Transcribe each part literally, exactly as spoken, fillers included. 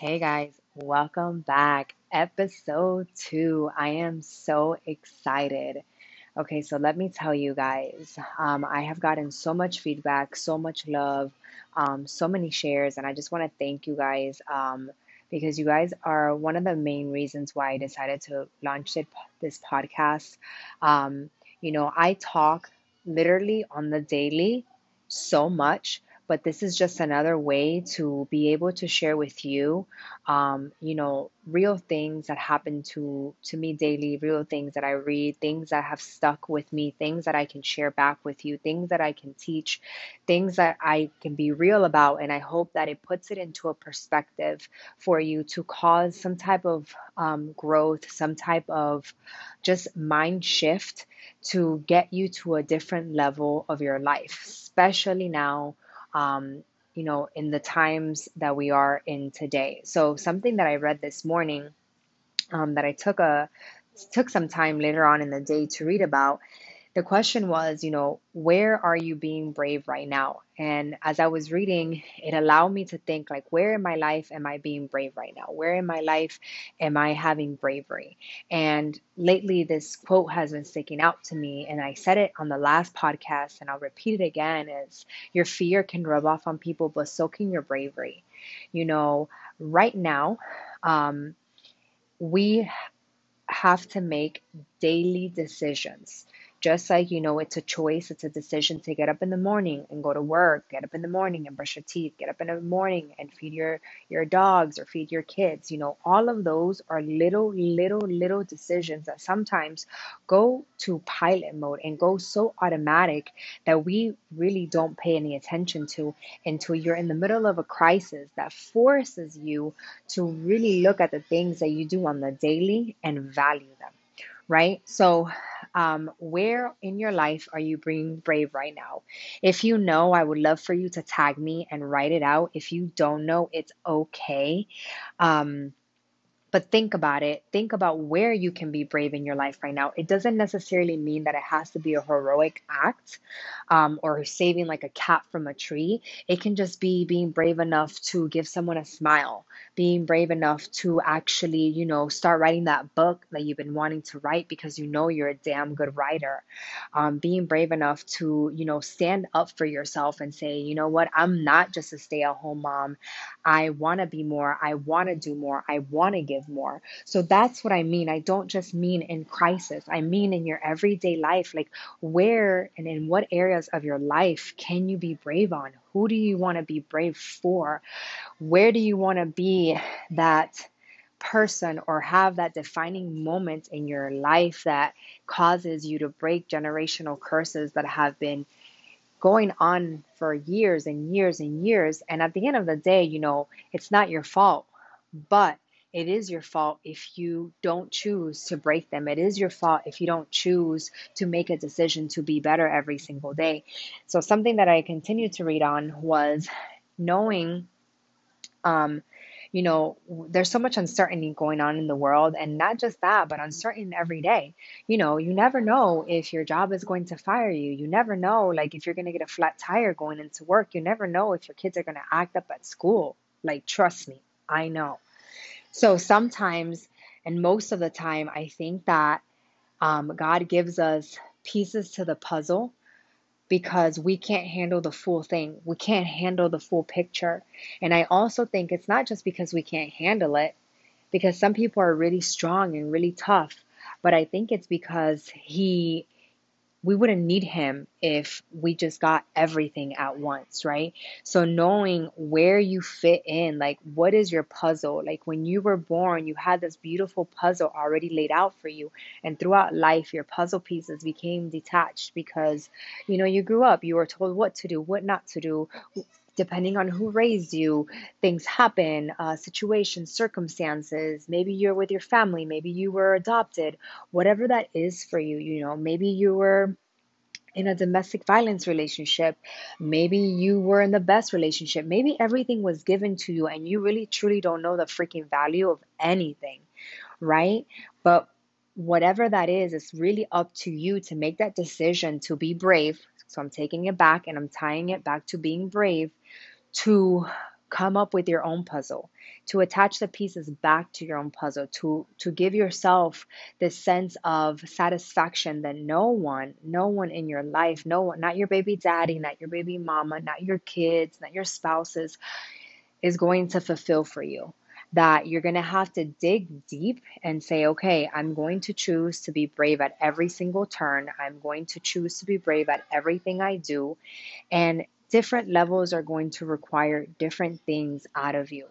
Hey guys, welcome back. Episode two. I am so excited. Okay, so let me tell you guys, um, I have gotten so much feedback, so much love, um, so many shares, and I just want to thank you guys um, because you guys are one of the main reasons why I decided to launch it, this podcast. Um, you know, I talk literally on the daily so much, but this is just another way to be able to share with you, um, you know, real things that happen to, to me daily, real things that I read, things that have stuck with me, things that I can share back with you, things that I can teach, things that I can be real about. And I hope that it puts it into a perspective for you to cause some type of um, growth, some type of just mind shift to get you to a different level of your life, especially now. Um, you know, in the times that we are in today. So something that I read this morning, um, that I took a took some time later on in the day to read about. The question was, you know, where are you being brave right now? And as I was reading, it allowed me to think like, where in my life am I being brave right now? Where in my life am I having bravery? And lately this quote has been sticking out to me, and I said it on the last podcast and I'll repeat it again, is your fear can rub off on people, but so can your bravery. You know, right now, um, we have to make daily decisions. Just like, you know, it's a choice, it's a decision to get up in the morning and go to work, get up in the morning and brush your teeth, get up in the morning and feed your, your dogs or feed your kids. You know, all of those are little, little, little decisions that sometimes go to pilot mode and go so automatic that we really don't pay any attention to until you're in the middle of a crisis that forces you to really look at the things that you do on the daily and value them, right? So, Um, where in your life are you being brave right now? If you know, I would love for you to tag me and write it out. If you don't know, it's okay. Um, but think about it. Think about where you can be brave in your life right now. It doesn't necessarily mean that it has to be a heroic act, um, or saving like a cat from a tree. It can just be being brave enough to give someone a smile, being brave enough to actually, you know, start writing that book that you've been wanting to write because you know you're a damn good writer, um, being brave enough to, you know, stand up for yourself and say, you know what, I'm not just a stay-at-home mom. I want to be more. I want to do more. I want to give more. So that's what I mean. I don't just mean in crisis. I mean in your everyday life, like where and in what areas of your life can you be brave on? Who do you want to be brave for? Where do you want to be that person or have that defining moment in your life that causes you to break generational curses that have been going on for years and years and years? And at the end of the day, you know, it's not your fault, but it is your fault if you don't choose to break them. It is your fault if you don't choose to make a decision to be better every single day. So something that I continued to read on was knowing, um, you know, there's so much uncertainty going on in the world, and not just that, but uncertain every day. You know, you never know if your job is going to fire you. You never know, like, if you're going to get a flat tire going into work. You never know if your kids are going to act up at school. Like, trust me, I know. So sometimes, and most of the time, I think that um, God gives us pieces to the puzzle because we can't handle the full thing. We can't handle the full picture. And I also think it's not just because we can't handle it, because some people are really strong and really tough. But I think it's because he... we wouldn't need him if we just got everything at once, right? So knowing where you fit in, like what is your puzzle? Like when you were born, you had this beautiful puzzle already laid out for you. And throughout life, your puzzle pieces became detached because, you know, you grew up, you were told what to do, what not to do. Depending on who raised you, things happen, uh, situations, circumstances. Maybe you're with your family. Maybe you were adopted. Whatever that is for you, you know, maybe you were in a domestic violence relationship. Maybe you were in the best relationship. Maybe everything was given to you and you really truly don't know the freaking value of anything, right? But whatever that is, it's really up to you to make that decision to be brave. So I'm taking it back and I'm tying it back to being brave, to come up with your own puzzle, to attach the pieces back to your own puzzle, to, to give yourself this sense of satisfaction that no one, no one in your life, no one, not your baby daddy, not your baby mama, not your kids, not your spouses, is going to fulfill for you. That you're going to have to dig deep and say, okay, I'm going to choose to be brave at every single turn. I'm going to choose to be brave at everything I do. And different levels are going to require different things out of you.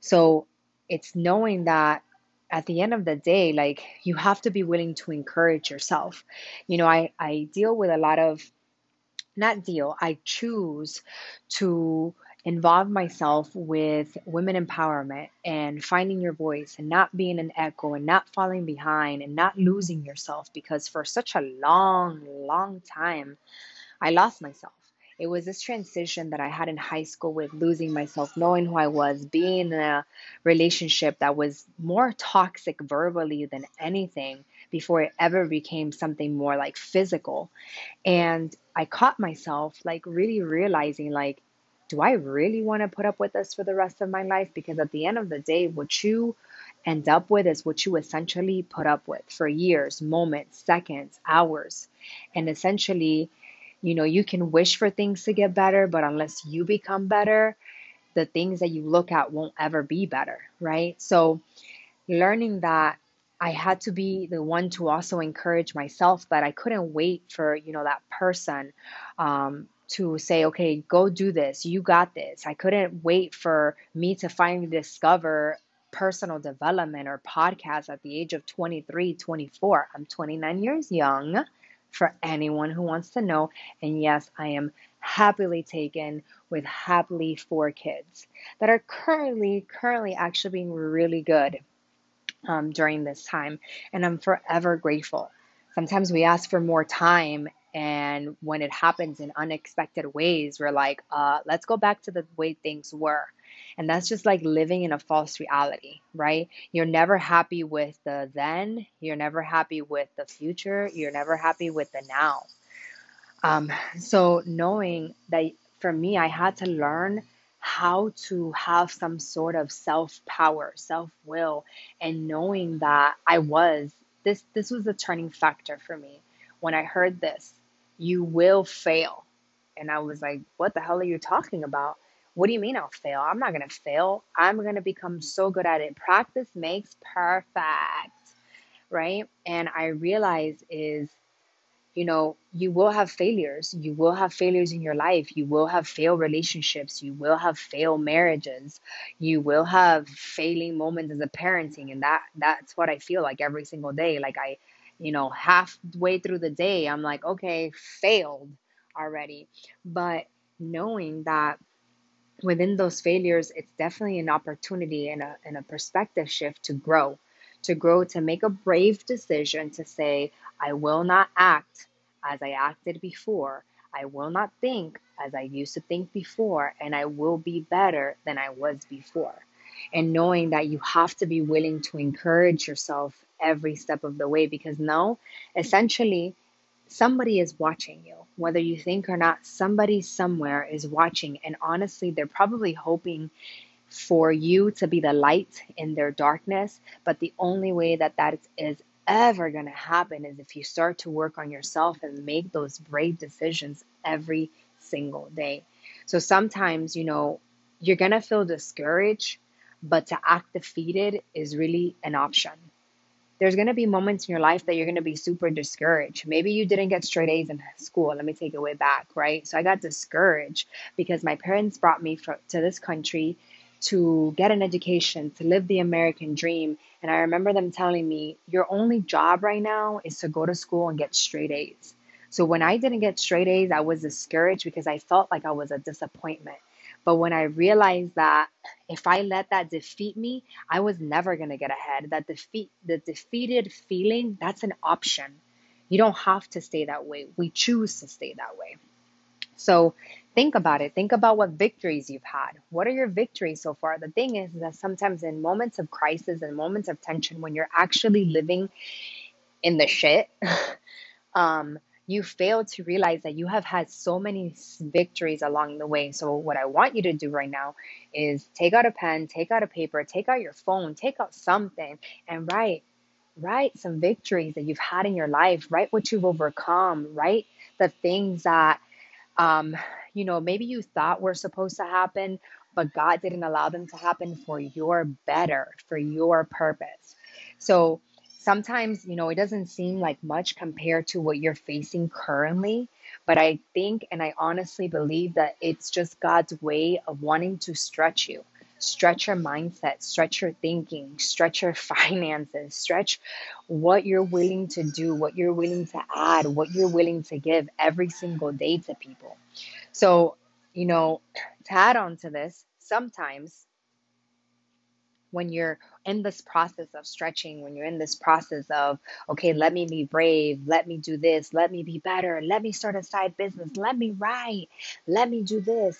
So it's knowing that at the end of the day, like, you have to be willing to encourage yourself. You know, I, I deal with a lot of, not deal, I choose to involve myself with women empowerment and finding your voice and not being an echo and not falling behind and not losing yourself, because for such a long, long time, I lost myself. It was this transition that I had in high school with losing myself, knowing who I was, being in a relationship that was more toxic verbally than anything before it ever became something more like physical. And I caught myself like really realizing, like, do I really want to put up with this for the rest of my life? Because at the end of the day, what you end up with is what you essentially put up with for years, moments, seconds, hours. And essentially, you know, you can wish for things to get better, but unless you become better, the things that you look at won't ever be better, right? So learning that I had to be the one to also encourage myself, that I couldn't wait for, you know, that person, um, to say, okay, go do this. You got this. I couldn't wait for me to finally discover personal development or podcasts at the age of twenty-three, twenty-four. I'm twenty-nine years young, for anyone who wants to know. And yes, I am happily taken with happily four kids that are currently, currently actually being really good um, during this time. And I'm forever grateful. Sometimes we ask for more time, and when it happens in unexpected ways, we're like, uh, let's go back to the way things were. And that's just like living in a false reality, right? You're never happy with the then. You're never happy with the future. You're never happy with the now. Um, so knowing that, for me, I had to learn how to have some sort of self-power, self-will, and knowing that I was, this, this was the turning factor for me. When I heard this, you will fail. And I was like, what the hell are you talking about? What do you mean I'll fail? I'm not going to fail. I'm going to become so good at it. Practice makes perfect, right? And I realized is, you know, you will have failures. You will have failures in your life. You will have failed relationships. You will have failed marriages. You will have failing moments as a parenting. And that that's what I feel like every single day. Like I... you know, halfway through the day, I'm like, okay, failed already. But knowing that within those failures, it's definitely an opportunity and a, and a perspective shift to grow, to grow, to make a brave decision to say, I will not act as I acted before. I will not think as I used to think before, and I will be better than I was before. And knowing that you have to be willing to encourage yourself every step of the way, because now essentially somebody is watching you, whether you think or not. Somebody somewhere is watching, and honestly, they're probably hoping for you to be the light in their darkness. But the only way that that is ever going to happen is if you start to work on yourself and make those brave decisions every single day. So sometimes, you know, you're going to feel discouraged, but to act defeated is really an option. There's going to be moments in your life that you're going to be super discouraged. Maybe you didn't get straight A's in school. Let me take it way back, right? So I got discouraged because my parents brought me for, to this country to get an education, to live the American dream. And I remember them telling me, your only job right now is to go to school and get straight A's. So when I didn't get straight A's, I was discouraged because I felt like I was a disappointment. But when I realized that if I let that defeat me, I was never going to get ahead. That defeat, the defeated feeling, that's an option. You don't have to stay that way. We choose to stay that way. So think about it. Think about what victories you've had. What are your victories so far? The thing is that sometimes in moments of crisis and moments of tension, when you're actually living in the shit, um, you fail to realize that you have had so many victories along the way. So what I want you to do right now is take out a pen, take out a paper, take out your phone, take out something and write. Write some victories that you've had in your life. Write what you've overcome. Write the things that, um, you know, maybe you thought were supposed to happen, but God didn't allow them to happen for your better, for your purpose. So sometimes, you know, it doesn't seem like much compared to what you're facing currently, but I think and I honestly believe that it's just God's way of wanting to stretch you. Stretch your mindset, stretch your thinking, stretch your finances, stretch what you're willing to do, what you're willing to add, what you're willing to give every single day to people. So, you know, to add on to this, sometimes when you're in this process of stretching, when you're in this process of, okay, let me be brave, let me do this, let me be better, let me start a side business, let me write, let me do this.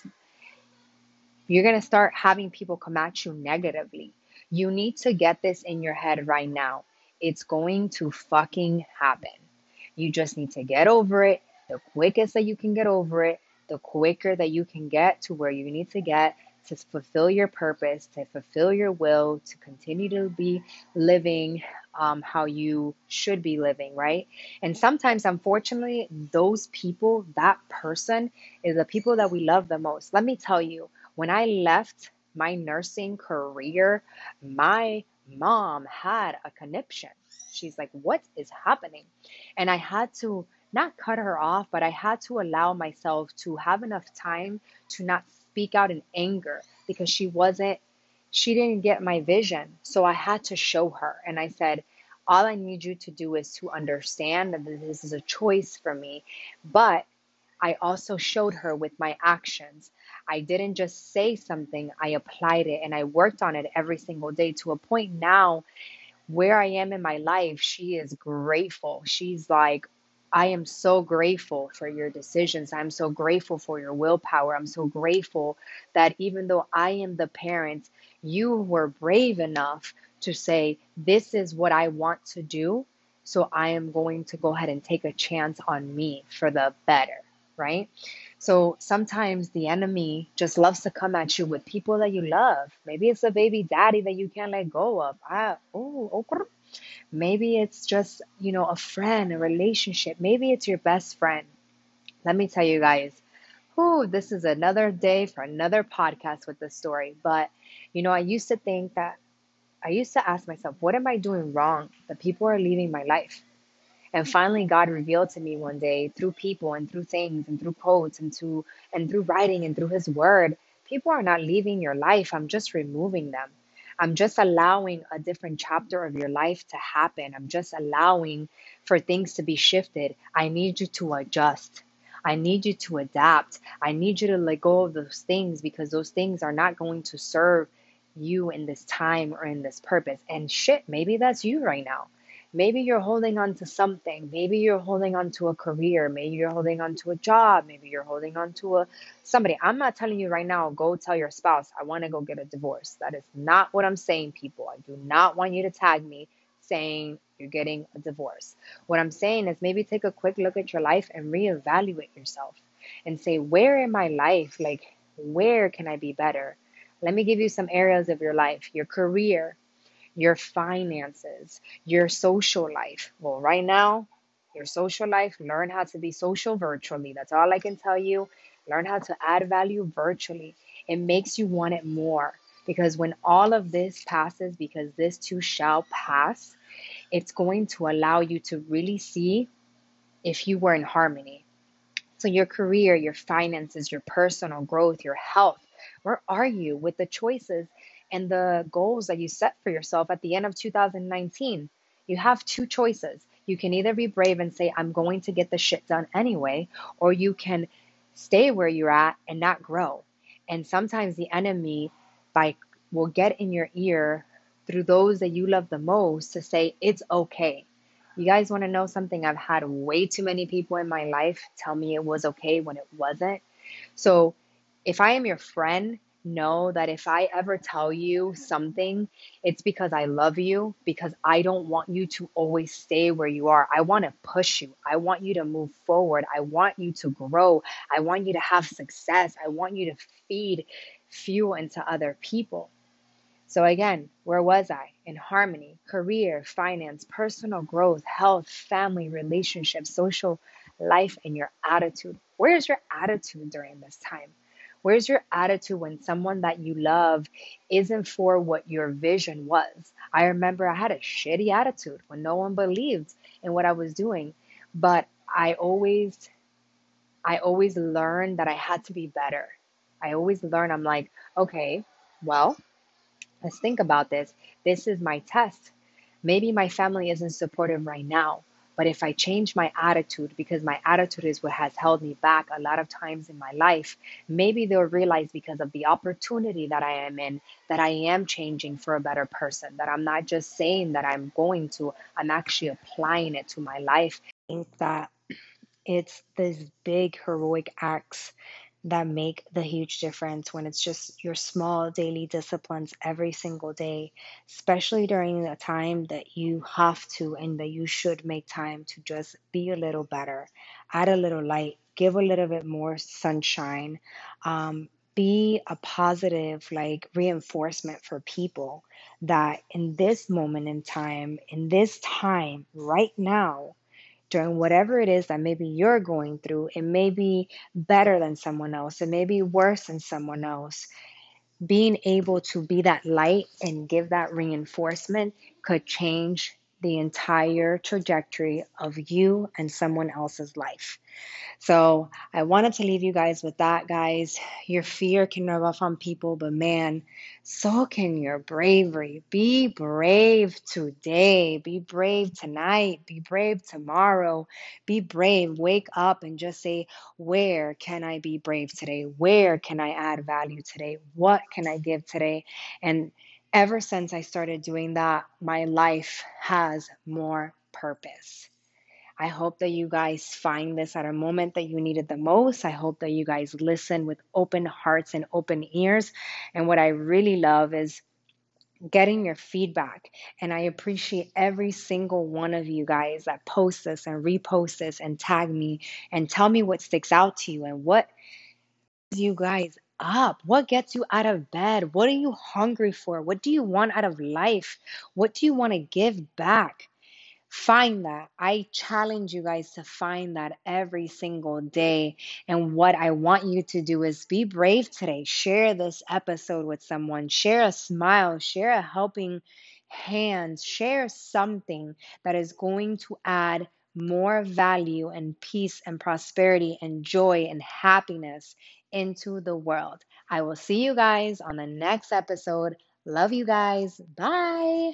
You're going to start having people come at you negatively. You need to get this in your head right now. It's going to fucking happen. You just need to get over it. The quickest that you can get over it, the quicker that you can get to where you need to get to fulfill your purpose, to fulfill your will, to continue to be living um, how you should be living, right? And sometimes, unfortunately, those people, that person is the people that we love the most. Let me tell you, when I left my nursing career, my mom had a conniption. She's like, what is happening? And I had to not cut her off, but I had to allow myself to have enough time to not speak out in anger because she wasn't, she didn't get my vision. So I had to show her. And I said, all I need you to do is to understand that this is a choice for me. But I also showed her with my actions. I didn't just say something, I applied it and I worked on it every single day to a point now where I am in my life, she is grateful. She's like, I am so grateful for your decisions. I'm so grateful for your willpower. I'm so grateful that even though I am the parent, you were brave enough to say, this is what I want to do. So I am going to go ahead and take a chance on me for the better. Right? So sometimes the enemy just loves to come at you with people that you love. Maybe it's a baby daddy that you can't let go of. Ah, oh, maybe it's just, you know, a friend, a relationship. Maybe it's your best friend. Let me tell you guys, whew, this is another day for another podcast with this story. But, you know, I used to think that, I used to ask myself, what am I doing wrong that people are leaving my life? And finally, God revealed to me one day through people and through things and through quotes and, to, and through writing and through his word, people are not leaving your life. I'm just removing them. I'm just allowing a different chapter of your life to happen. I'm just allowing for things to be shifted. I need you to adjust. I need you to adapt. I need you to let go of those things because those things are not going to serve you in this time or in this purpose. And shit, maybe that's you right now. Maybe you're holding on to something. Maybe you're holding on to a career. Maybe you're holding on to a job. Maybe you're holding on to a somebody. I'm not telling you right now, go tell your spouse, I want to go get a divorce. That is not what I'm saying, people. I do not want you to tag me saying you're getting a divorce. What I'm saying is maybe take a quick look at your life and reevaluate yourself and say, where in my life, like, where can I be better? Let me give you some areas of your life, your career, your finances, your social life. Well, right now, your social life, learn how to be social virtually. That's all I can tell you. Learn how to add value virtually. It makes you want it more because when all of this passes, because this too shall pass, it's going to allow you to really see if you were in harmony. So your career, your finances, your personal growth, your health, where are you with the choices and the goals that you set for yourself at the end of two thousand nineteen, you have two choices. You can either be brave and say, I'm going to get the shit done anyway, or you can stay where you're at and not grow. And sometimes the enemy by, will get in your ear through those that you love the most to say, it's okay. You guys want to know something? I've had way too many people in my life tell me it was okay when it wasn't. So if I am your friend know that if I ever tell you something, it's because I love you, because I don't want you to always stay where you are. I want to push you. I want you to move forward. I want you to grow. I want you to have success. I want you to feed fuel into other people. So again, where was I? In harmony, career, finance, personal growth, health, family, relationships, social life, and your attitude. Where's your attitude during this time? Where's your attitude when someone that you love isn't for what your vision was? I remember I had a shitty attitude when no one believed in what I was doing, but I always, I always learned that I had to be better. I always learned, I'm like, okay, well, let's think about this. This is my test. Maybe my family isn't supportive right now, but if I change my attitude, because my attitude is what has held me back a lot of times in my life, maybe they'll realize because of the opportunity that I am in, that I am changing for a better person, that I'm not just saying that I'm going to, I'm actually applying it to my life. I think that it's these big heroic acts that make the huge difference when it's just your small daily disciplines every single day, especially during the time that you have to and that you should make time to just be a little better, add a little light, give a little bit more sunshine, um, be a positive like reinforcement for people that in this moment in time, in this time right now, during whatever it is that maybe you're going through, it may be better than someone else, it may be worse than someone else. Being able to be that light and give that reinforcement could change the entire trajectory of you and someone else's life. So I wanted to leave you guys with that, guys. Your fear can rub off on people, but man, so can your bravery. Be brave today. Be brave tonight. Be brave tomorrow. Be brave. Wake up and just say, where can I be brave today? Where can I add value today? What can I give today? And ever since I started doing that, my life has more purpose. I hope that you guys find this at a moment that you need it the most. I hope that you guys listen with open hearts and open ears. And what I really love is getting your feedback. And I appreciate every single one of you guys that post this and repost this and tag me and tell me what sticks out to you and what you guys up? What gets you out of bed? What are you hungry for? What do you want out of life? What do you want to give back? Find that. I challenge you guys to find that every single day. And what I want you to do is be brave today. Share this episode with someone. Share a smile. Share a helping hand. Share something that is going to add more value and peace and prosperity and joy and happiness into the world. I will see you guys on the next episode. Love you guys. Bye.